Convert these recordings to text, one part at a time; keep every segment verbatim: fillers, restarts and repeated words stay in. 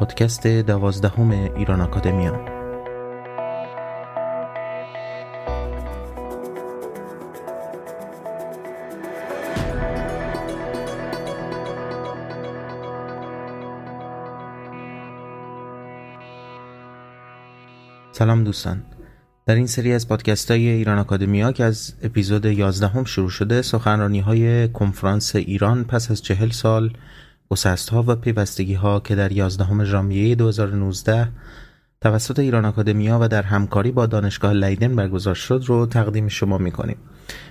پادکست دوازدهم ایران اکادمیا. سلام دوستان، در این سری از پادکست‌های ایران اکادمیا که از اپیزود یازدهم شروع شده، سخنرانی‌های کنفرانس ایران پس از چهل سال، گسست‌ها و پیوستگی‌ها که در یازدهم ژانویه دو هزار و نوزده توسط ایران اکادمیا و در همکاری با دانشگاه لیدن برگزار شد رو تقدیم شما می‌کنیم.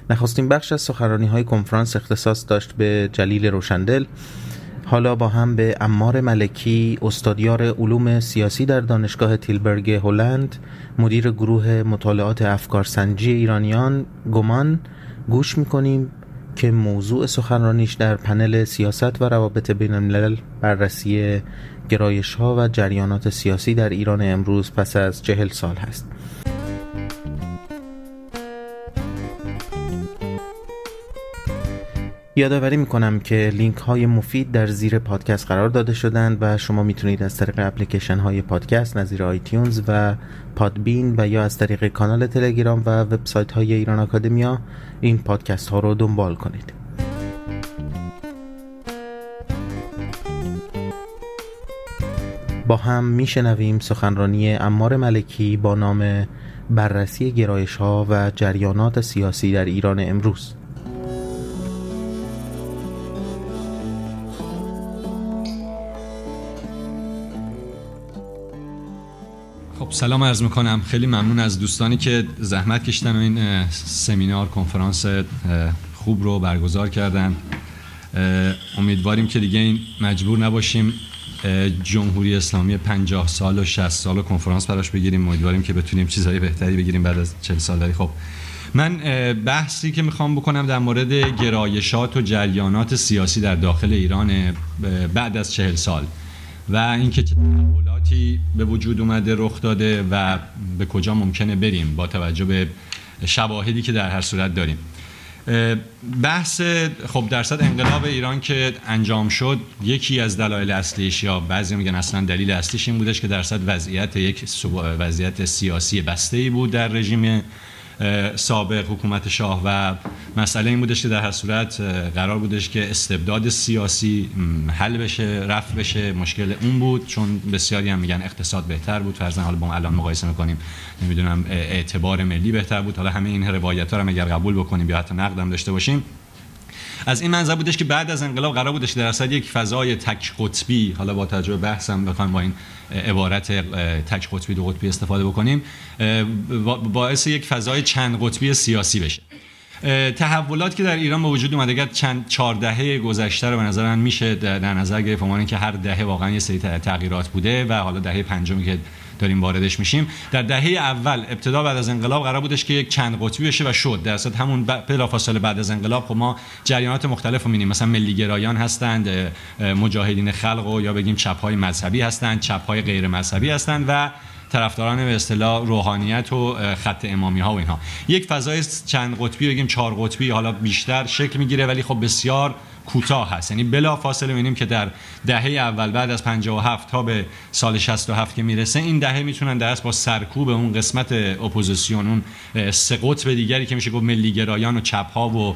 نخستین بخش از سخنرانی‌های کنفرانس اختصاص داشت به جلیل روشندل. حالا با هم به امار ملکی، استادیار علوم سیاسی در دانشگاه تیلبرگ هلند، مدیر گروه مطالعات افکارسنجی ایرانیان گمان گوش می‌کنیم که موضوع سخنرانیش در پنل سیاست و روابط بین الملل بررسی گرایش‌ها و جریانات سیاسی در ایران امروز پس از چهل سال هست. یادآوری میکنم که لینک های مفید در زیر پادکست قرار داده شدند و شما میتونید از طریق اپلیکیشن های پادکست نظیر آیتیونز و پادبین و یا از طریق کانال تلگرام و وبسایت های ایران اکادمیا این پادکست ها رو دنبال کنید. با هم میشنویم سخنرانی عمار ملکی با نام بررسی گرایش ها و جریانات سیاسی در ایران امروز. سلام عرض میکنم. خیلی ممنون از دوستانی که زحمت کشیدن و این سمینار کنفرانس خوب رو برگزار کردن. امیدواریم که دیگه این مجبور نباشیم جمهوری اسلامی پنجاه سال و شصت سال و کنفرانس براش بگیریم. امیدواریم که بتونیم چیزهای بهتری بگیریم بعد از چهل سال. ولی خب من بحثی که میخوام بکنم در مورد گرایشات و جریانات سیاسی در داخل ایران بعد از چهل سال و اینکه چه تحولاتی به وجود اومده، رخ داده و به کجا ممکنه بریم با توجه به شواهدی که در هر صورت داریم. بحث خب درصد انقلاب ایران که انجام شد، یکی از دلایل اصلیش یا بعضی میگن اصلا دلیل اصلیش این بودش که درصد وضعیت یک وضعیت سیاسی بسته‌ای بود در رژیم سابق حکومت شاه و مسئله این بودش که در هر صورت قرار بودش که استبداد سیاسی حل بشه، رفع بشه. مشکل اون بود، چون بسیاری هم میگن اقتصاد بهتر بود، فرضاً حالا با ما الان مقایسه میکنیم، نمیدونم اعتبار ملی بهتر بود. حالا همه این روایت‌ها رو اگر قبول بکنیم یا حتی نقد هم داشته باشیم، از این منظر بودش که بعد از انقلاب قرار بودش در اصل یک فضای تک قطبی، حالا با توجه به بحثم بخوایم با این عبارت تک قطبی دو قطبی استفاده بکنیم، باعث یک فضای چند قطبی سیاسی بشه. تحولات که در ایران به وجود اومد اگر چند چهار دهه گذشته رو به نظر من میشه در نظر گرفت، اون که هر دهه واقعا یه سری تغییرات بوده و حالا دهه پنجمی که داریم واردش میشیم، در دهه اول ابتدا بعد از انقلاب قرار بودش که یک چند قطبی بشه و شد. در اصل همون بلافاصله بعد از انقلاب خب ما جریانات مختلف رو می‌بینیم، مثلا ملی گرایان هستند، مجاهدین خلق و یا بگیم چپ‌های مذهبی هستند، چپ‌های غیر مذهبی هستند و طرفداران به اصطلاح روحانیت و خط امامی ها و اینها. یک فضای چند قطبی بگیم چهار قطبی حالا بیشتر شکل میگیره، ولی خب بسیار کوتاه هست. یعنی بلافاصله می‌بینیم که در دهه اول بعد از پنجاه و هفت تا به سال شصت و هفت که میرسه، این دهه میتونن درست با سرکوب اون قسمت اپوزیسیون، اون سه قطب دیگری که میشه گفت ملی گرایان و چپ‌ها و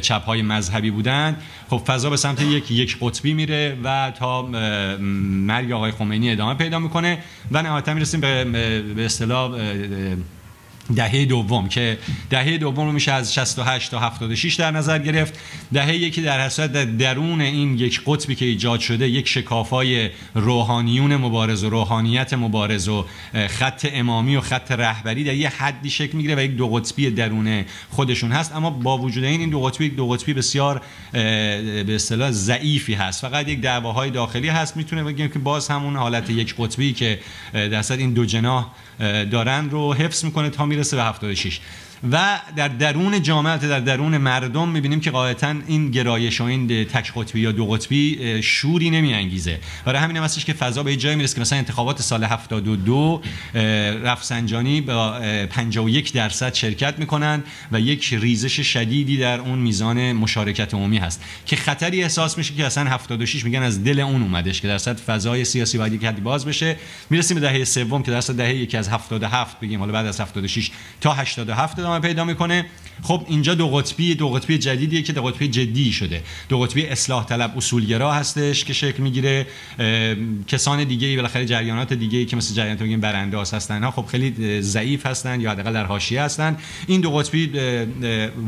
چپ‌های مذهبی بودن، خب فضا به سمت یک یک قطبی میره و تا مرگ آقای خمینی ادامه پیدا میکنه و نهایتا میرسیم به به اصطلاح دهه دوم که دهه دوم رو میشه از شصت و هشت تا هفتاد و شش در نظر گرفت. دهه یکی در اصل در درون این یک قطبی که ایجاد شده یک شکافای روحانیون مبارز و روحانیت مبارز و خط امامی و خط رهبری در یه حدی شکل میگیره و یک دو قطبی درون خودشون هست. اما با وجود این این دو قطبی دو قطبی بسیار به اصطلاح ضعیفی هست، فقط یک دعواهای داخلی هست. میتونه بگیم که باز همون حالت یک قطبی که در اصل این دو جناح دارن رو حفظ میکنه تا میرسه به هفتاد و شش. و در درون جامعه، در درون مردم میبینیم که قاعدتاً این گرایش و این تک قطبی یا دو قطبی شوری نمیانگیزه. برای همین هم هستش که فضا به جای میرسه که مثلا انتخابات سال هفتاد و دو رفسنجانی با پنجاه و یک درصد شرکت میکنن و یک ریزش شدیدی در اون میزان مشارکت عمومی هست که خطری احساس میشه که اصلا هفتاد و شش میگن از دل اون اومدش که درصد فضای سیاسی باید یک حدی باز بشه. میرسیم به دهه سوم که درصد دهه یکی از هفتاد و هفت بگیم، حالا بعد از هفتاد و شش تا هشتاد و هفت ادامه پیدا میکنه. خب اینجا دو قطبی، دو قطبی جدیدیه که دو قطبی جدی شده، دو قطبی اصلاح طلب اصولگرا هستش که شکل میگیره. کسان دیگه ای بالاخره جریانات دیگه ای که مثل جریانات بگیم برانداز هستن ها، خب خیلی ضعیف هستن یا حداقل در حاشیه هستن. این دو قطبی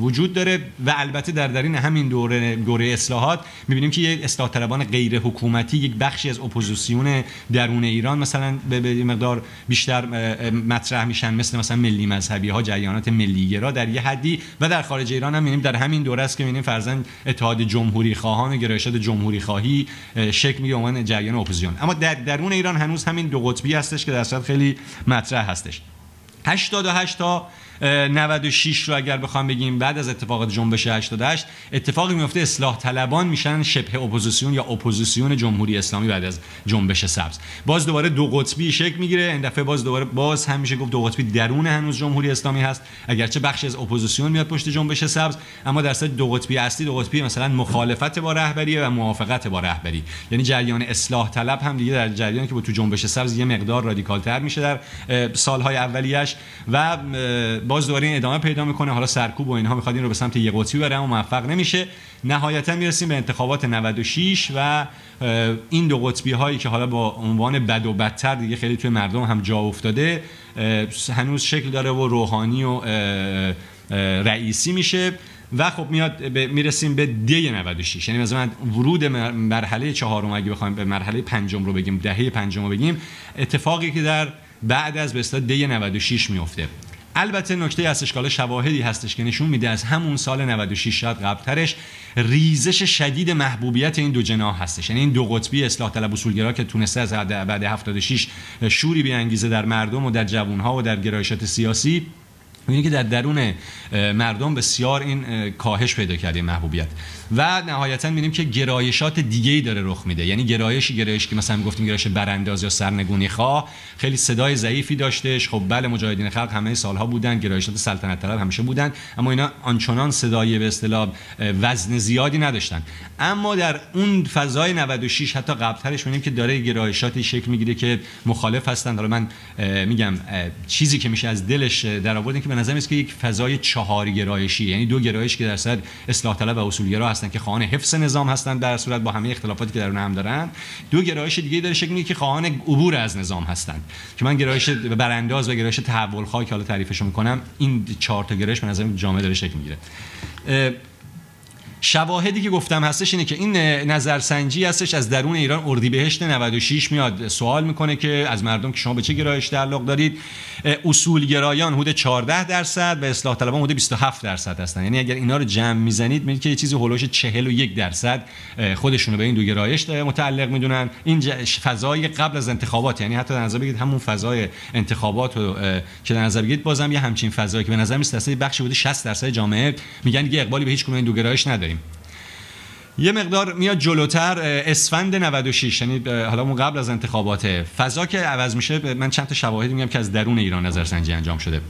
وجود داره و البته در درین همین دوره دوره اصلاحات میبینیم که یک اصلاح طلبان غیر حکومتی، یک بخشی از اپوزیسیون درون ایران مثلا به مقدار بیشتر مطرح میشن، مثل مثلا ملی مذهبی ها، جریانات ملی گرا در یه حدی. و در خارج ایران هم میبینیم در همین دوره است که میبینیم فرضاً اتحاد جمهوری خواهان و گرایشات جمهوری خواهی شکل میگیره اون جریان اپوزیسیون. اما در درون ایران هنوز همین دو قطبی هستش که در اصل خیلی مطرح هستش. هشتاد و هشت تا نود و شش رو اگر بخوام بگیم، بعد از اتفاقات جنبش هشتاد و هشت اتفاقی میفته، اصلاح طلبان میشن شبه اپوزیسیون یا اپوزیسیون جمهوری اسلامی بعد از جنبش سبز. باز دوباره دو قطبی شکل میگیره. این دفعه باز دوباره باز همیشه گفت دو قطبی درون هنوز جمهوری اسلامی هست، اگرچه بخشی از اپوزیسیون میاد پشت جنبش سبز، اما درصد دو قطبی اصلی، دو قطبی مثلا مخالفت با رهبری و موافقت با رهبری، یعنی جریان اصلاح طلب هم دیگه در جریانی که با تو جنبش سبز یه مقدار رادیکال‌تر میشه در سالهای اولیه‌اش و باز دوباره این ادامه پیدا میکنه. حالا سرکوب و اینها میخواد این رو به سمت یک قطبی بره اما موفق نمیشه. نهایتا میرسیم به انتخابات نود و شش و این دو قطبی هایی که حالا با عنوان بد و بدتر دیگه خیلی توی مردم هم جا افتاده هنوز شکل داره و روحانی و رئیسی میشه و خب میاد میرسیم به دی نود و شش، یعنی مثلا ورود مرحله چهارم اگه بخوایم به مرحله پنجم رو بگیم، دهه پنجم رو بگیم، اتفاقی که در بعد از به اصطلاح دی نود و شش میفته. البته نکته هستش که شواهدی هستش که نشون میده از همون سال نود و شش شاید قبلترش ریزش شدید محبوبیت این دو جناح هستش، یعنی این دو قطبی اصلاح طلب اصولگرا که تونسته از بعد هفتاد و شش شوری بیانگیزه در مردم و در جوانها و در گرایشات سیاسی، می‌بینی که در درون مردم بسیار این کاهش پیدا کرده محبوبیت. و نهایتاً می‌بینیم که گرایشات دیگه‌ای داره رخ میده، یعنی گرایشی گرایشی که مثلا گفتیم گرایش برانداز یا سرنگونی خواه خیلی صدای ضعیفی داشتش. خب بله، مجاهدین خلق همه سالها بودن، گرایشات سلطنت طلب همیشه بودن، اما اینا آنچنان صدای به اصطلاح وزن زیادی نداشتن. اما در اون فضای نود و شش حتی قبل‌ترش می‌بینیم که داره گرایشاتی شکل می‌گیره که مخالف هستن. حالا من میگم چیزی که میشه از دلش در آوردن که نظر است که یک فضای چهار گرایشی، یعنی دو گرایش که درصد اصلاح طلب و اصولگرا هستن که خواهان حفظ نظام هستن در صورت با همه اختلافاتی که درون هم دارن، دو گرایش دیگه داره شکل میگیره که خواهان عبور از نظام هستن که من گرایش برانداز و گرایش تحول خواه که حالا تعریفش میکنم، این چهار تا گرایش به نظر من جامعه داره شکل میگیره. شواهدی که گفتم هستش اینه که این نظرسنجی هستش از درون ایران اردیبهشت نود و شش میاد سوال میکنه که از مردم که شما به چه گرایش تعلق دارید. اصولگرایان حدود چهارده درصد و اصلاح طلبان حدود بیست و هفت درصد هستن، یعنی اگر اینا رو جمع میزنید میبینید که یه چیزی هولوش چهل و یک درصد خودشونو به این دو گرایش متعلق میدونن. این فضای قبل از انتخابات، یعنی حتی در نظر بگیرید همون فضای انتخابات رو که در نظر بگیرید بازم یه همچین فضایی که به نظر میاد درصدی بخشی بوده شصت درصد جامعه میگن دیگه اقبالی به هیچ کدوم این دو گرایش نداره. یه مقدار میاد جلوتر اسفند نود و شش، یعنی حالا اون قبل از انتخابات فضا که عوض میشه. من چند تا شواهد میگم که از درون ایران نظرسنجی انجام شده.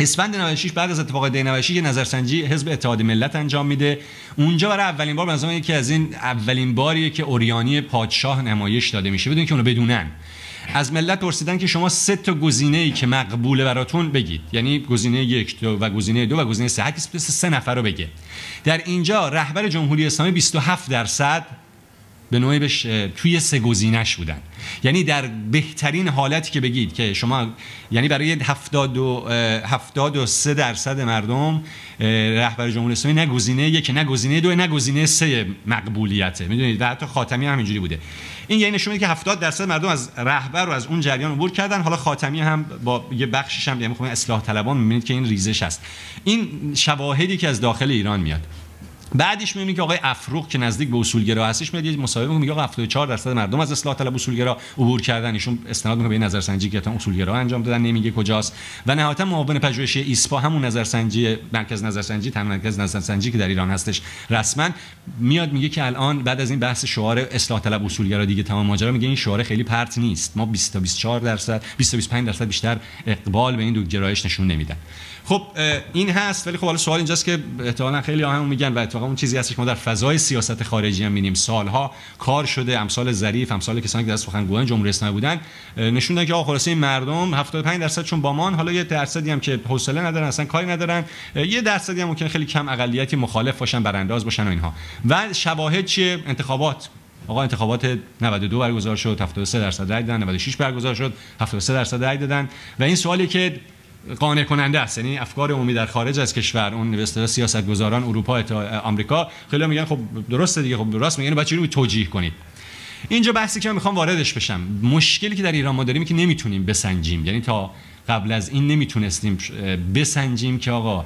اسفند نود و شش بعد از اتفاقات دی نود و شش نظرسنجی حزب اتحاد ملت انجام میده. اونجا برای اولین بار مثلا یکی از این اولین باریه که عریانی پادشاه نمایش داده میشه بدون که اونو بدونن. از ملت پرسیدن که شما سه تا گزینه‌ای که مقبوله براتون بگید، یعنی گزینه یک و گزینه دو و گزینه سه، هر کسی سه نفر رو بگه. در اینجا رهبر جمهوری اسلامی بیست و هفت درصد به نوعی بهش توی سه گزینش بودن، یعنی در بهترین حالتی که بگید که شما، یعنی برای هفتاد و سه درصد مردم رهبر جمهوری اسلامی نه گزینه یک نه گزینه دو نه گزینه سه مقبولیته، میدونید. و حتی خاتمی هم اینجوری بوده. این یعنی نشون میده که هفتاد درصد مردم از رهبر و از اون جریان عبور کردن. حالا خاتمی هم با یه بخشش هم میگم اصلاح طلبان، میبینید که این ریزش است. این شواهدی که از داخل ایران میاد. بعدش میبینی که آقای افروغ که نزدیک به اصولگرا هستش میاد یه مصاحبه میگه آقا هفتاد و چهار درصد مردم از اصلاح طلب اصولگرا عبور کردن. ایشون استناد میکنه به نظرسنجی که تا اصولگرا انجام دادن، نمیگه کجاست. و نهایتا معاون پژوهشی ایسپا، همون نظرسنجی مرکز نظرسنجی تامین مرکز نظرسنجی که در ایران هستش، رسما میاد میگه که الان بعد از این بحث شعار اصلاح طلب اصولگرا دیگه تمام ماجرا، میگه این شعار خیلی پرت نیست، ما بیست تا بیست و چهار درصد بیست تا بیست و پنج درصد بیشتر اقبال به این دو گرایش نشون نمیدن. خب این هست. ولی خب حالا سوال اینجاست که احتمالاً خیلی آهمون میگن و اتفاقا اون چیزی هست که ما در فضای سیاست خارجی هم می‌بینیم، سالها کار شده، امثال ظریف، امثال کسانی که در سخنگویان جمهوری اسلامی بودن نشوندن که آقا خلاص این مردم هفتاد و پنج درصد چون با مان، حالا یه درصدی هم که حوصله ندارن اصلا کاری ندارن، یه درصدی هم ممکن خیلی کم اقلیتی مخالف باشن، برانداز باشن و اینها. و شواهد چیه؟ انتخابات. آقا انتخابات نود و دو برگزار شد، هفتاد و سه درصد رای دادن، نود و شش برگزار شد، هفتاد و سه درصد رای دادن. و این سوالی که قانع کننده است، یعنی افکار عمومی در خارج از کشور، اون به اصطلاح سیاستگزاران اروپا تا آمریکا، خیلی میگن خب درسته دیگه، خب راست میگن، بچه‌ها رو توجیه کنید. اینجا بحثی که من میخوام واردش بشم، مشکلی که در ایران ما داریم که نمیتونیم بسنجیم، یعنی تا قبل از این نمیتونستیم بسنجیم که آقا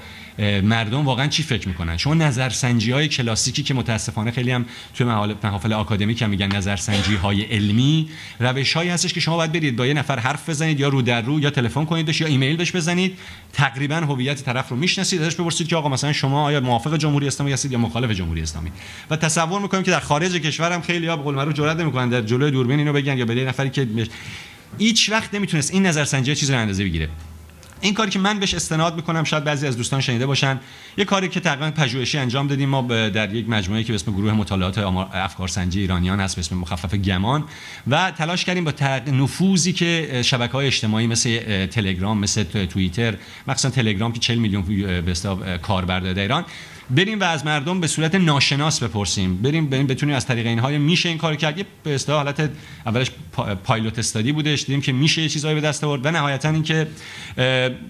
مردم واقعا چی فکر میکنن. چون نظرسنجی‌های کلاسیکی که متاسفانه خیلی هم توی محافل آکادمیک هم میگن نظرسنجی‌های علمی، روش‌هایی هستش که شما باید برید با یه نفر حرف بزنید، یا رو در رو، یا تلفن کنید، یا ایمیل بهش بزنید، تقریبا هویت طرف رو میشناسید، ازش بپرسید که آقا مثلا شما آیا موافق جمهوری اسلامی هستید یا مخالف جمهوری اسلامی. و تصور می‌کنیم که در خارج کشور هم خیلی‌ها به قول معروف جرئت نمی‌کنن در جلوی دوربین اینو بگن، یا به یه نفری که هیچ وقت نمیتونست این نظرسنجی چیزی رو اندازه بگیره. این کاری که من بهش استناد میکنم، شاید بعضی از دوستان شنیده باشن، یه کاری که تقریبا پژوهشی انجام دادیم ما در یک مجموعه که به اسم گروه مطالعات افکارسنجی ایرانیان هست، به اسم مخفف گمان، و تلاش کردیم با نفوذی که شبکه‌های اجتماعی مثل تلگرام، مثل توییتر، مخصوصا تلگرام که چهل میلیون به حساب کاربر داره ایران، بریم و از مردم به صورت ناشناس بپرسیم، بریم بریم بتونیم از طریق اینها میشه این کارو کرد. یه به اصطلاح حالت اولش پایلوت استادی بودش، دیدیم که میشه یه چیزایی به دست آورد و نهایتا اینکه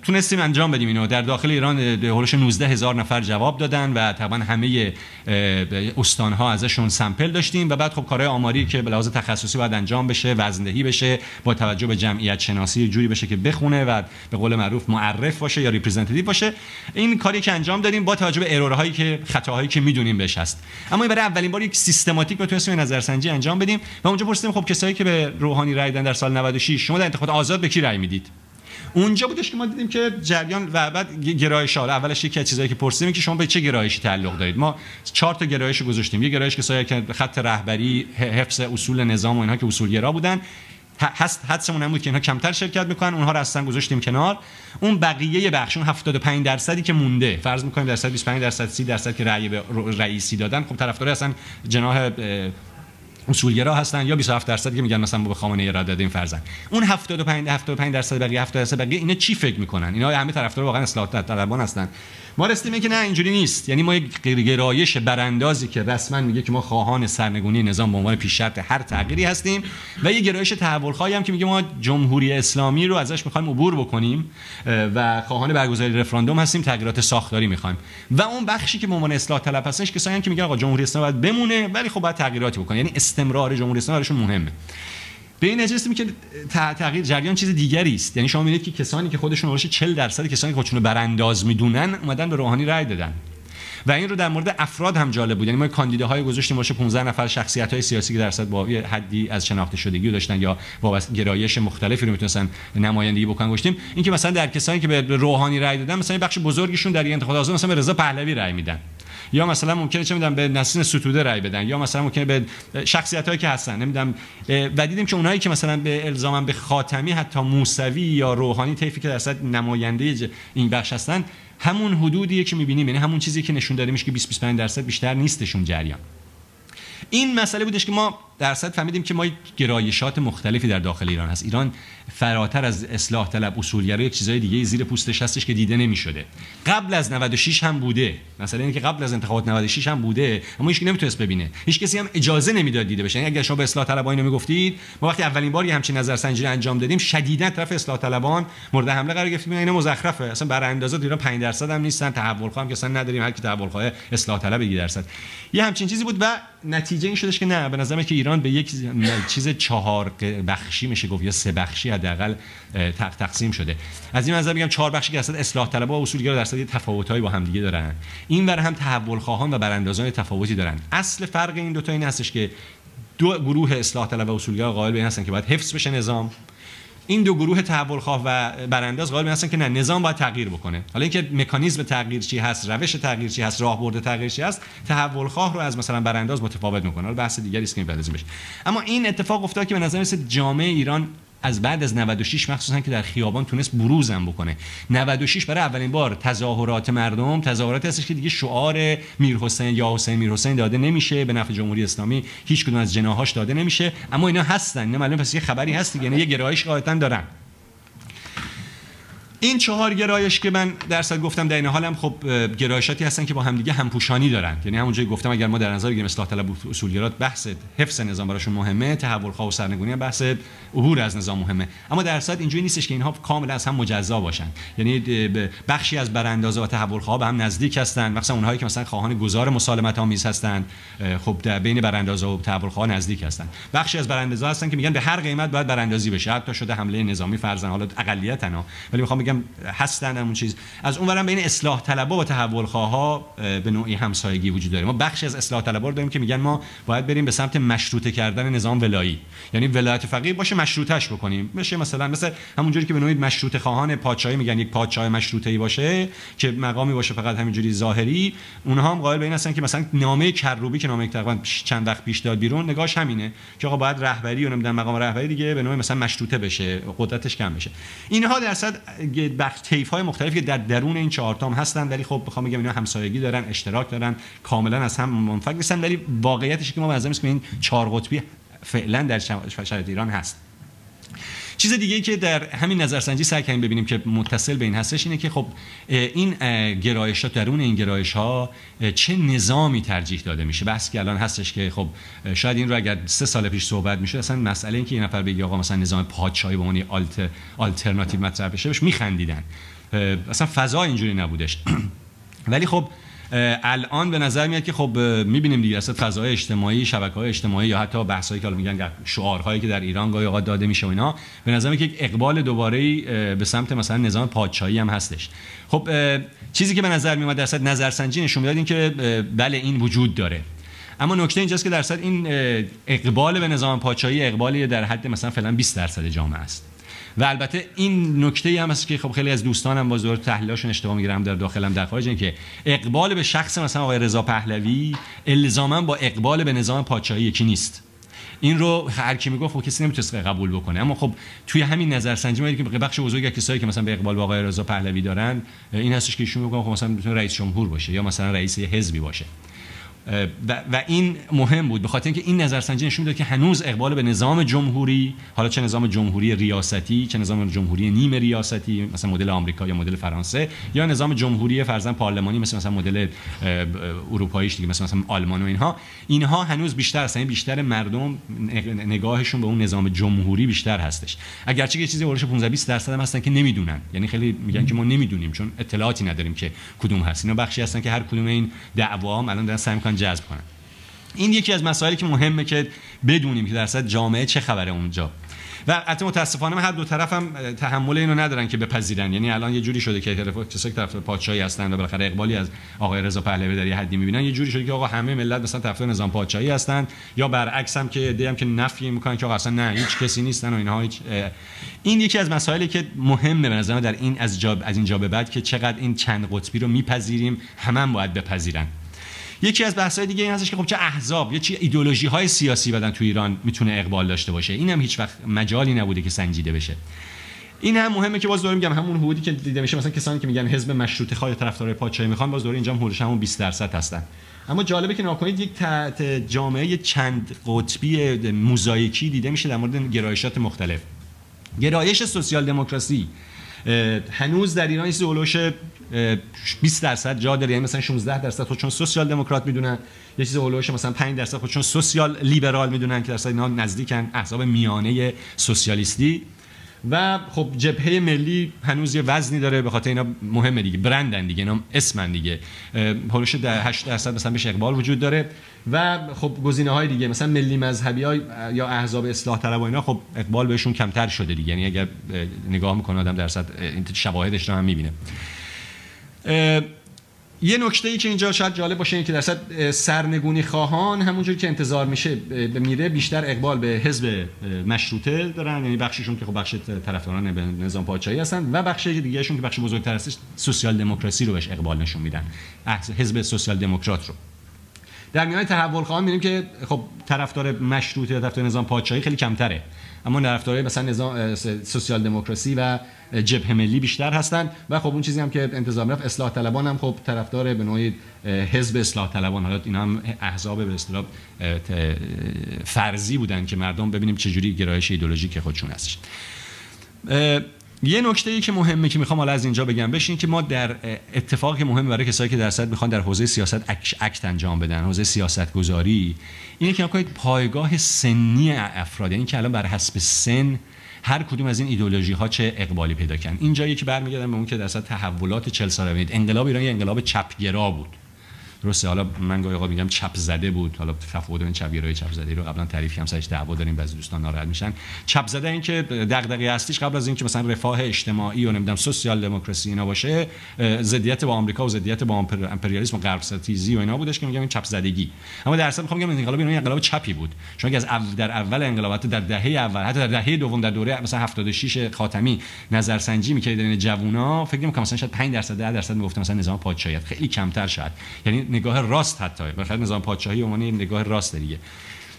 تونستیم انجام بدیم اینو. در داخل ایران هولوش نوزده هزار نفر جواب دادن و طبعا همه استانها ازشون سامپل داشتیم و بعد خب کارهای آماری که به لحاظ تخصصی باید انجام بشه، وزندهی بشه، با توجه به جمعیت شناسی جوری بشه که بخونه و به قول معروف معرف باشه یا ریپرزنتیتیو باشه، این کاری که انجام دادیم با توجه به ارورها که خطاهایی که میدونیم بهش هست. اما برای اولین بار یک سیستماتیک ما توی نظرسنجی انجام بدیم و اونجا پرسیدیم خب کسایی که به روحانی رای دادن در سال نود و شش، شما در انتخابات آزاد به کی رای میدید؟ اونجا بودش که ما دیدیم که جریان و بعد گرایش ها. اولش یکی از چیزایی که پرسیدیم که شما به چه گرایشی تعلق دارید. ما چهار تا گرایش گذاشتیم. یه گرایش کسایی که خط رهبری، حفظ اصول نظام و اینها که اصولگرا بودن، هست حدسمون هم بود که اینها کمتر شرکت میکنن، اونها رو اصلا گذاشتیم کنار. اون بقیه بخشون هفتاد و پنج درصدی که مونده، فرض میکنیم درصد بیست و پنج درصد سی درصد که رأی به رئیسی دادن، خب طرفدار اصلا جناح اصولگرا هستن، یا بیست و هفت درصد که میگن مثلا ما به خامنه‌ای رای دادیم فرضاً. اون هفتاد و پنج هفتاد و پنج درصد بقیه هفتاد درصد بقیه اینا چی فکر میکنن؟ اینا همه طرفدار واقعا اصلاح طلبان هستن. ما رسیدیم که نه، اینجوری نیست. یعنی ما یک گرایش براندازی که رسما میگه که ما خواهان سرنگونی نظام به عنوان پیش شرط هر تغییری هستیم، و یک گرایش تحولخواهی هم که میگه ما جمهوری اسلامی رو ازش میخوایم عبور بکنیم و خواهان برگزاری رفراندوم هستیم، تغییرات ساختاری میخوایم. و اون بخشی که به عنوان اصلاح طلب هستش کسایی که میگن آقا جمهوری اسلامی باید بمونه ولی خب باید تغییراتی بکنه، یعنی استمرار جمهوری اسلامی براشون مهمه. به این نتیجه میگه تغییر جریان چیز دیگری است. یعنی شما میبینید که کسانی که خودشون باشه چهل درصد کسانی که خودشون رو برانداز میدونن اومدن به روحانی رای دادن. و این رو در مورد افراد هم جالب بود. یعنی ما کاندیداهای گذاشتیم باشه پانزده نفر، شخصیت‌های سیاسی که درصد با یه حدی از شناخته شدگی داشتن یا وابسته گرایش مختلفی رو میتونستن نمایندگی بکنن گذاشتیم. اینکه مثلا در کسانی که به روحانی رای دادن، مثلا بخش بزرگیشون در انتخابات آزاد مثلا به رضا پهلوی رای میدن، یا مثلا ممکنه چه میدونم به نسرین ستوده رای بدن، یا مثلا ممکنه به شخصیتایی که هستن نمیدونم. و دیدیم که اونایی که مثلا به الزاما به خاتمی، حتی موسوی یا روحانی، طیفی که درصد نماینده این بخش هستن، همون حدودیه که میبینیم، یعنی همون چیزی که نشون داده میشه که بیست تا بیست و پنج درصد بیشتر نیستشون جریان. این مسئله بودش که ما درصد فهمیدیم که ما گرایشات مختلفی در داخل ایران هست. ایران فراتر از اصلاح طلب اصولگرا یک چیزای دیگه زیر پوستش هستش که دیده نمی‌شده. قبل از نود و شش هم بوده. مثلا اینکه قبل از انتخابات نود و شش هم بوده، اما هیچ کی نمیتونست ببینه. هیچ کسی هم اجازه نمیداد دیده بشه. اگر شما به اصلاح طلبان اینو میگفتید، ما وقتی اولین بار همچین نظرسنجی رو انجام دادیم، شدیداً طرف اصلاح طلبان مورد حمله قرار گرفت. اینا مزخرفه. اصلا براندازات ایران پنج درصد هم نیستن، تحول خواهم که اصلا نداریم، هر کی تحول خواهه اصلاح طلب یک درصد. یه همچین چیزی بود و نتیجه این شدش که نه، به نظرم که ایران به یک چیز چهار بخشی میشه گفت یا سه بخشی حداقل تقسیم شده. از این منظر میگم چهار بخشی که اصلا اصلاح طلبها و اصولگرا در صدی تفاوتایی با هم دیگه دارن، این ور هم تحول خواهان و براندازان تفاوتی دارن. اصل فرق این دو تا این هستش که دو گروه اصلاح طلب و اصولگرا قائل به این هستن که باید حفظ بشه نظام، این دو گروه تحولخواه و برانداز قائل به این هستن که نه، نظام باید تغییر بکنه. حالا اینکه مکانیزم تغییر چی هست، روش تغییر چی هست، راهبرد تغییر چی هست، تحولخواه رو از مثلا برانداز متفاوت میکنه. حالا بحث دیگری است که می‌پردازیم بهش. اما این اتفاق افتاد که به نظر میاد جامعه ایران از بعد از نود و شش مخصوصا که در خیابان تونست بروز هم بکنه. نود و شش برای اولین بار تظاهرات مردم، تظاهراتی هستش که دیگه شعار میرحسین یا حسین میرحسین داده نمیشه، به نفع جمهوری اسلامی هیچ کدوم از جناحاش داده نمیشه، اما اینا هستن. اینا معلومه پس یه خبری هست دیگه، یعنی یه گرایش غالبا دارن. این چهار گرایش که من درصد گفتم، در این حال هم خب گرایشاتی هستن که با همدیگه همپوشانی دارن. یعنی همونجایی گفتم اگر ما در نظر بگیریم اصلاح طلب و اصولگرا بحث حفظ نظام براشون مهمه، تحولخواه و سرنگونی هم بحث عبور از نظام مهمه، اما درصد اینجوری نیستش که اینها کاملا از هم مجزا باشن. یعنی بخشی از براندازا و تحولخواه به هم نزدیک هستن، مثلا اونهایی که مثلا خواهان گذار مسالمت آمیز هستن، خب در بین براندازا و تحولخواه نزدیک هستن. بخشی از براندازا هستن که میگن به هر قیمت باید براندازی بشه، حتی شده حمله نظامی فرضاً، حالا اقلیتنا، ولی میخوام میگم هستن همون چیز. از اون ورم بین اصلاح طلبها و تحولخواها به نوعی همسایگی وجود داره. ما بخشی از اصلاح طلبها رو داریم که میگن ما باید بریم به سمت مشروطه کردن نظام ولایی، یعنی ولایت فقیه باشه مشروطهش بکنیم، بشه مثلا مثلا همونجوری که به نوعی مشروطه خواهان پادشاهی میگن یک پادشاه مشروطه‌ای باشه که مقامی باشه فقط همینجوری ظاهری، اونها هم قائل به این هستن که مثلا نامه کروبی که نامه تقریبا چند وقت پیش داد بیرون، نگاهش همینه که آقا باید رهبری و نمیدونم مقام رهبری دیگه به نوعی مثلا مشروطه بشه، قدرتش کم بشه. اینها درصد بخش طیف‌های مختلفی که در درون این چهار تام هستن، ولی خب بخوام بگم اینا همسایگی دارن، اشتراک دارن، کاملا از هم منفک نیستن. ولی واقعیتش که ما از همین این چهار قطبی فعلا در شرایط ایران هست. چیز دیگه‌ای که در همین نظرسنجی سعی کردیم ببینیم که متصل به این هستش اینه که خب این گرایشات، درون این گرایش‌ها چه نظامی ترجیح داده میشه. بحث که الان هستش که خب شاید این رو اگر سه سال پیش صحبت میشد، اصلا مسئله این که یه نفر بگه آقا مثلا نظام پادشاهی به عنوان آلت آلترناتیو مطرح بشه بهش میخندیدن، اصلا فضا اینجوری نبودش. ولی خب الان به نظر میاد که خب میبینیم دیگه اصلا فضای اجتماعی، شبکه‌های اجتماعی یا حتی بحثایی که الان میگن شعارهایی که در ایران گاهی اوقات داده میشه و اینا، به نظر میاد که یک اقبال دوباره‌ای به سمت مثلا نظام پادشاهی هم هستش. خب چیزی که به نظر میاد درصد نظرسنجی نشون میداد این که بله این وجود داره، اما نکته اینجاست که درصد این اقبال به نظام پادشاهی اقبالی در حد مثلا فعلا بیست درصد جامعه است. و البته این نکته هم هست که خب خیلی از دوستانم با زور تحلیلاشون اشتباه میگیرم، در داخلم در خارج، این که اقبال به شخص مثلا آقای رضا پهلوی الزاما با اقبال به نظام پادشاهی یکی نیست. این رو هر کی میگفت و کسی نمیتونه قبول بکنه، اما خب توی همین نظرسنجی ما دیدیم که بخش بزرگی از کسایی که مثلا به اقبال به آقای رضا پهلوی دارن این هستش که ایشون میگن خب مثلا میتونه رئیس جمهور باشه یا مثلا رئیس یه حزبی باشه. و, و این مهم بود به خاطر اینکه این نظرسنجی نشون میده که هنوز اقبال به نظام جمهوری، حالا چه نظام جمهوری ریاستی، چه نظام جمهوری نیمه ریاستی مثلا مدل آمریکا یا مدل فرانسه، یا نظام جمهوری فرضاً پارلمانی مثل مثلا مدل اروپاییش دیگه مثل مثلا آلمان و اینها، اینها هنوز بیشتر هستن. بیشتر مردم نگاهشون به اون نظام جمهوری بیشتر هستش، اگرچه یه چیزی اولش پانزده بیست درصد هم هستن که نمیدونن، یعنی خیلی میگن که ما نمیدونیم چون اطلاعاتی نداریم که کدوم هست. اینا بخشی هستن که هر کدوم این دعواام الان دارن سعی جذب کنن. این یکی از مسائلی که مهمه که بدونیم که درصد جامعه چه خبره اونجا. و البته متاسفانه هر دو طرف هم تحمل اینو ندارن که بپذیرن، یعنی الان یه جوری شده که طرف کسایی که طرف پادشاهی هستن و بالاخره اقبالی از آقای رضا پهلوی در یه حدی میبینن، یه جوری شده که آقا همه ملت مثلا طرفدار نظام پادشاهی هستن، یا برعکس هم که دیدم که نفی میکنن که آقا اصلا نه هیچ کسی نیستن و اینها هیچ. این یکی از مسائلی که مهمه به نظر در این از جا از اینجا به بعد که چقدر این چند قطبی رو میپذیریم، همون باید بپذیرن. یکی از بحث‌های دیگه این هستش که خب چه احزاب یا چه ایدئولوژی‌های سیاسی بدن تو ایران میتونه اقبال داشته باشه، این هم هیچ وقت مجالی نبوده که سنجیده بشه. این هم مهمه که باز دوباره میگم همون حدودی که دیده میشه، مثلا کسانی که میگن حزب مشروطه‌خواه طرفدارای پادشاهی میخوان، باز دوباره اینجا هم حدودش همون بیست درصد هستن. اما جالبه که ناکنید یک تحت جامعه چند قطبی موزاییکی دیده میشه در مورد گرایشات مختلف. گرایش سوسیال دموکراسی هنوز در ایران ایدئولوژی بیست درصد جا داره، یعنی مثلا شانزده درصد خودشون سوسیال دموکرات میدونن، یه چیز اولوش مثلا پنج درصد خودشون سوسیال لیبرال میدونن که درصد اینا نزدیکن، احزاب میانه سوسیالیستی. و خب جبهه ملی هنوز یه وزنی داره، به خاطر اینا مهمه دیگه، برندن دیگه، اینا اسمن دیگه، هولوش هشت درصد مثلا بهش اقبال وجود داره. و خب گزینه‌های دیگه مثلا ملی مذهبی ها یا احزاب اصلاح طلب و اینا خب اقبال بهشون کمتر شده دیگه، یعنی اگر نگاه میکنه آدم درصد شواهدش رو هم میبینه. یه نکته ای که اینجا شاید جالب باشه اینه که درصد سرنگونی خواهان همونجوری که انتظار میشه میره بیشتر اقبال به حزب مشروطه دارن، یعنی بخششون که خب بخش طرفداران به نظام پادشاهی هستن، و بخش دیگه شون که بخش بزرگتر هستش سوسیال دموکراسی رو بهش اقبال نشون میدن، حزب سوسیال دموکرات رو. در میان تحول خواهان می‌بینیم که خب طرفدار مشروطه یا طرفدار نظام پادشاهی خیلی کمتره، اما طرفدارای مثلا نظام سوسیال دموکراسی و جبهه ملی بیشتر هستن. و خب اون چیزی هم که انتظار می‌رفت اصلاح طلبان هم خب طرفدار به نوعی حزب اصلاح طلبان، حالا اینا هم احزاب به اصطلاح فرضی بودن که مردم ببینیم چه جوری گرایش ایدئولوژیک خودشون هستش. یه نکته‌ای که مهمه که میخوام حالا از اینجا بگم بشین که ما در اتفاقی مهم برای کسایی که درصد میخوان در حوزه سیاست اکت انجام بدن، حوزه سیاست گذاری، اینه که نکنید پایگاه سنی افراد، یعنی که الان بر حسب سن هر کدوم از این ایدئولوژی ها چه اقبالی پیدا کردن. این جایی که برمیگردم به اون که درصد تحولات چهل ساله ببینید، انقلاب ایران یه انقلاب چپگرا بود، درسته؟ حالا من گاهی اوقات میگم چپ زده بود، حالا تفاوت بین چپگرایی چپ زده رو قبلا تعریف کردم، سرش دعوا داریم، بعضی دوستان ناراحت میشن. چپ زده این که دغدغه اصلیش قبل از اینکه مثلا رفاه اجتماعی و نمیدونم سوسیال دموکراسی اینا باشه، ضدیت با آمریکا و ضدیت با امپریالیسم و غرب ستیزی و اینا بودش که میگم این چپ زدگی. اما در اصل میخوام بگم انقلاب ایران انقلاب چپی بود، چون که از اول در اول انقلابات در دهه اول، حتی در دهه دوم، در دوره مثلا هفتاد و شش خاتمی نظرسنجی میکرد بین جوونا، فکر میکنم مثلا شاید پنج درصد ده درصد میگفتن مثلا نظام پادشاهی، خیلی کمتر شاید، یعنی نگاه راست، حتی بخاطر نظام پادشاهی اونم نگاه راست دیگه.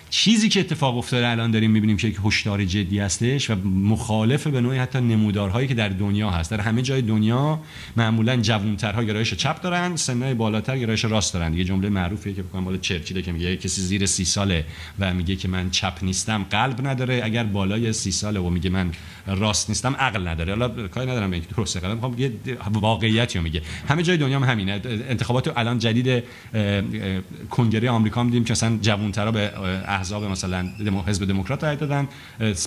چیزی که اتفاق افتاده الان داریم میبینیم که یک هشدار جدی هستش و مخالف به نوعی حتی نمودارهایی که در دنیا هست. در همه جای دنیا معمولا جوانترها گرایش چپ دارن، سنای بالاتر گرایش راست دارن. یه جمله معروفیه که بکنم بالا چرچیله که میگه کسی زیر سی ساله و میگه که من چپ نیستم قلب نداره، اگر بالای سی ساله و میگه من راست نیستم عقل نداره. حالا کاری ندارم اینکه درسته، قلم میخوام یه واقعیتیو میگه. همه جای دنیا هم همینه. انتخابات الان جدید کنگره آمریکا می‌دیم که مثلا جوانترها به احزاب مثلا حزب دموکرات رای دادن،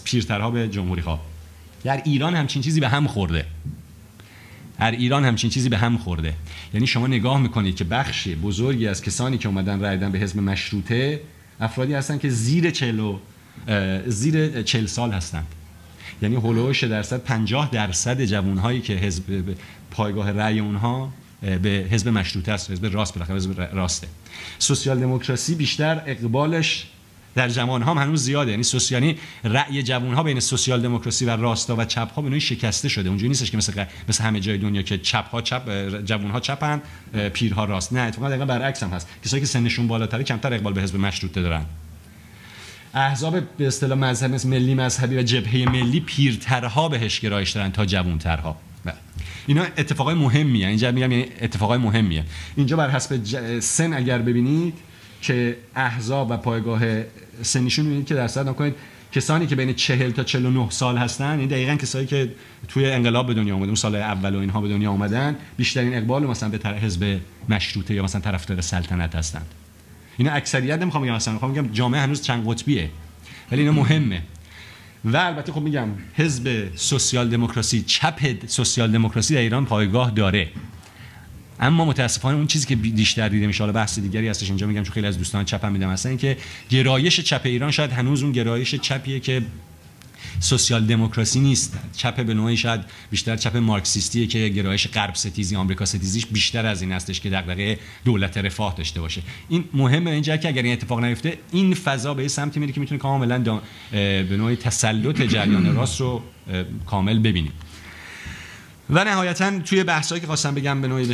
پیرترها به جمهوری خواه. در ایران همچین چیزی به هم خورده. در ایران همچین چیزی به هم خورده. یعنی شما نگاه میکنید که بخش بزرگی از کسانی که اومدن رای دادن به حزب مشروطه افرادی هستن که زیر چهل زیر چهل سال هستن. یعنی هولوش درصد پنجاه درصد جوانهایی که حزب پایگاه رای اونها به حزب مشروطه است، حزب راست، بالاخره حزب راسته. سوسیال دموکراسی بیشتر اقبالش در جوان ها هم هنوز زیاده، یعنی سوسیالی رأی جوان ها بین سوسیال دموکراسی و راستا و چپ ها به نوعی شکسته شده. اونجوری نیستش که مثل مثل همه جای دنیا که چپ ها چپ، جوان ها چپن، پیرها راست. نه، اتفاقا دقیقاً برعکس هم هست. کسایی که سنشون بالاتره کمتر اقبال به حزب مشروطه دارن. احزاب به اصطلاح مذهبی مثل ملی مذهبی و جبهه ملی پیرترها بهش گرایش دارن تا جوانترها. اینا اتفاقای مهمیه. اینجا میگم یعنی اتفاقای مهمیه. اینجا بر حسب سن اگر ببینید که احزاب و پایگاه سنیشون میبینید که درصد نکنید کسانی که بین چهل تا چهل و نه سال هستن، این دقیقاً کسایی که توی انقلاب به دنیا اومدن، سال اول و اینها به دنیا اومدن، بیشترین اقبال مثلا به طرف حزب مشروطه یا مثلا طرفدار سلطنت هستن. اینا اکثریت، نمیخوام بگم مثلا، میخوام بگم جامعه هنوز چند قطبیه، ولی اینا مهمه. و البته خب میگم حزب سوسیال دموکراسی، چپ سوسیال دموکراسی در ایران پایگاه داره، اما متاسفانه اون چیزی که بیشتر دیده میشه، حالا بحث دیگری هستش اینجا میگم چون خیلی از دوستان چپ هم میدم، اصلا که گرایش چپ ایران شاید هنوز اون گرایش چپیه که سوسیال دموکراسی نیست. چپ به نوعی شاید بیشتر چپ مارکسیستیه که گرایش غرب ستیزی، آمریکا ستیزیش بیشتر از این هستش که دغدغه دولت رفاه داشته باشه. این مهمه اینجا که اگر این اتفاق نیفته این فضا به سمتی میره که میتونه کاملا به نوعی تسلط جریان راست رو کامل ببینیم. و نهایتاً توی بحثایی که خواستم بگم به نوعی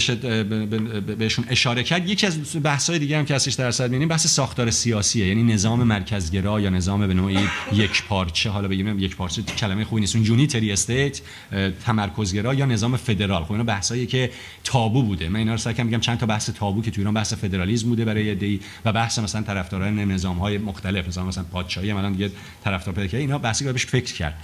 بهشون اشاره کرد، یکی از بحث‌های دیگه هم که هستش درصد می‌بینیم بحث ساختار سیاسیه، یعنی نظام مرکزگرا یا نظام به نوعی یکپارچه، حالا بگیم یکپارچه کلمه خوبی نیست، اون یونیتری استیت، تمرکزگرا یا نظام فدرال. خب اینا بحثایی که تابو بوده. من اینا رو سعی کردم بگم چند تا بحث تابو که توی ایران بحث فدرالیسم بوده برای ایده و بحث مثلا طرفداران نظام‌های مختلف، مثلا مثلا پادشاهی الان دیگه طرفدار پیدا کرد، اینا بحثی که بهش فکر کرد.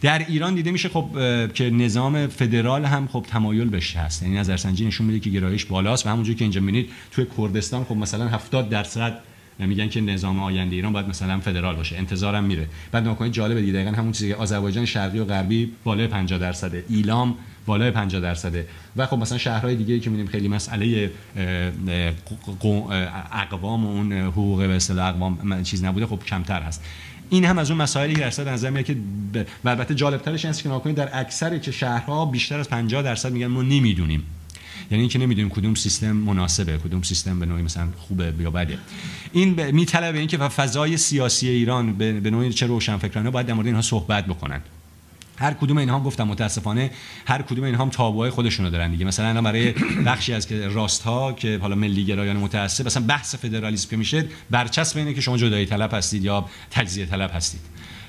در ایران دیده میشه خب که نظام فدرال هم خب تمایل بهش هست، یعنی نظرسنجی نشون میده که گرایش بالاست و همونجوری که اینجا میبینید توی کردستان خب مثلا هفتاد درصد میگن که نظام آینده ایران باید مثلا فدرال باشه، انتظارم میره. بعد ناگهان جالب دیگه دقیقاً همون چیزی که آذربایجان شرقی و غربی بالای پنجاه درصده، ایلام بالای پنجاه درصده و خب مثلا شهرهای دیگه‌ای که می‌بینیم خیلی مسئله اقوام و اون حقوق به اصطلاح اقوام چیز نبوده، خب کمتر هست. این هم از اون مسائلی که اصلا نظر میاد که البته جالب‌ترش اینه که ناگهان در اکثر که شهرها بیشتر از پنجاه درصد میگن ما نمی‌دونیم، یعنی اینکه نمیدونیم کدوم سیستم مناسبه، کدوم سیستم به نوعی مثلا خوبه یا بده. این میطلبه اینکه فضای سیاسی ایران به نوعی چه روشنفکرانه باید در مورد اینها صحبت بکنن. هر کدوم اینها هم گفتم متاسفانه هر کدوم اینها هم تابوهای خودشونو دارن دیگه. مثلا برای بخشی از که راست‌ها که حالا ملی گرایان متعصب مثلا بحث فدرالیسم که میشه برچسب اینه که شما جدایی طلب هستید یا تجزیه طلب هستید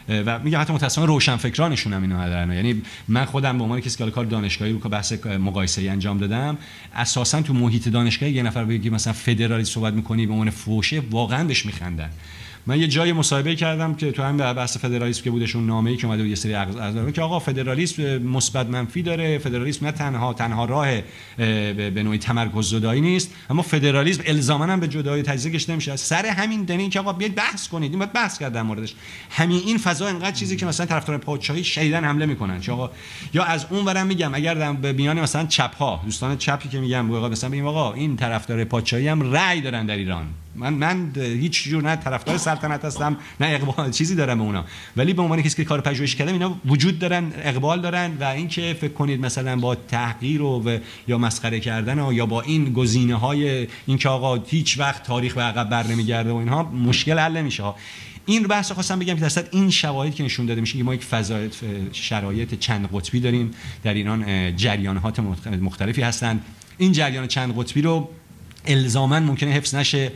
و میگه حتی متأسفانه روشنفکرانشون هم اینو ندارن. یعنی من خودم به عنوان کسی که کار دانشگاهی بود که بحث مقایسه‌ای انجام دادم، اساساً تو محیط دانشگاهی یه نفر بگه مثلا فدرالیسم صحبت می‌کنی به عنوان فوشه واقعاً بهش می‌خندن. من یه جای مصاحبه کردم که تو هم به بحث فدرالیسم که بودشون نامه‌ای که اومده بود یه سری از که آقا فدرالیسم مثبت منفی داره، فدرالیسم نه تنها تنها راه به نوعی تمرکز زدایی نیست، اما فدرالیسم الزاما هم به جدایی تجزیه کشیده نمیشه. از سر همین دنی که آقا بیاید بحث کنید، این باید بحث کرد در موردش. همین این فضا انقدر چیزی که مثلا طرفدار پادشاهی شدیداً حمله میکنن که آقا، یا از اون ورم میگم اگر در میان مثلا چپ ها دوستان چپی که میگم آقا مثلا ببین آقا این طرفدار پادشاهی هم رأی دارن در ایران، من من هیچ جور نه طرفدار سلطنت هستم نه اقبال چیزی دارم به اونا، ولی به عنوان کسی که کار پژوهش کردم اینا وجود دارن، اقبال دارن و اینکه فکر کنید مثلا با تحقیر و, و یا مسخره کردن و یا با این گزینه‌های اینکه آقا هیچ وقت تاریخ به عقب بر نمیگرده و اینها مشکل حل نمیشه ها. این رو بحث خواستم بگم که درصد این شواهد که نشون داده میشه که ما یک فضای شرایط چند قطبی داریم در ایران، جریانات مختلفی هستند. این جریان چند قطبی رو الزاما ممکنه حفظ نشه.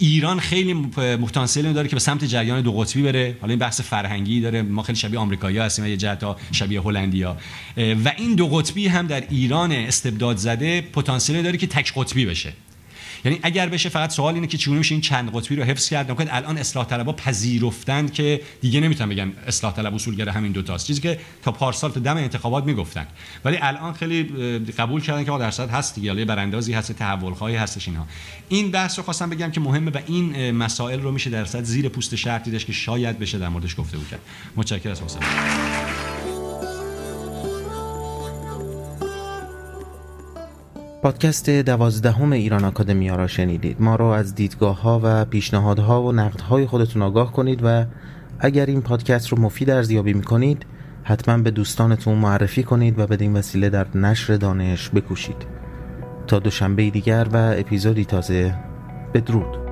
ایران خیلی پتانسیل داره که به سمت جریان دو قطبی بره. حالا این بحث فرهنگی داره، ما خیلی شبیه آمریکایی‌ها هستیم یه جهتا، شبیه هلندی‌ها، و این دو قطبی هم در ایران استبداد زده پتانسیل داره که تک قطبی بشه. یعنی اگر بشه، فقط سوال اینه که چگونه میشه این چند قطبی رو حفظ کرد. نکنید الان اصلاح طلبها پذیرفتند که دیگه نمیتونم بگم اصلاح طلب اصولگرا همین دو تاست، چیزی که تا پارسال تو دم انتخابات میگفتن، ولی الان خیلی قبول کردن که ما درصد هست دیگه، یاله براندازی هست، تحول‌هایی هستش اینها. این بحث رو خواستم بگم که مهمه و این مسائل رو میشه درصد زیر پوست شهر دیدش که شاید بشه در موردش گفتگو کرد. متشکرم از حوصله. پادکست دوازدهم ایران اکادمیا را شنیدید. ما را از دیدگاه‌ها و پیشنهادها و نقدهای خودتون آگاه کنید و اگر این پادکست رو مفید ارزیابی می‌کنید حتما به دوستانتون معرفی کنید و بدین وسیله در نشر دانش بکوشید. تا دوشنبه دیگر و اپیزودی تازه، بدرود.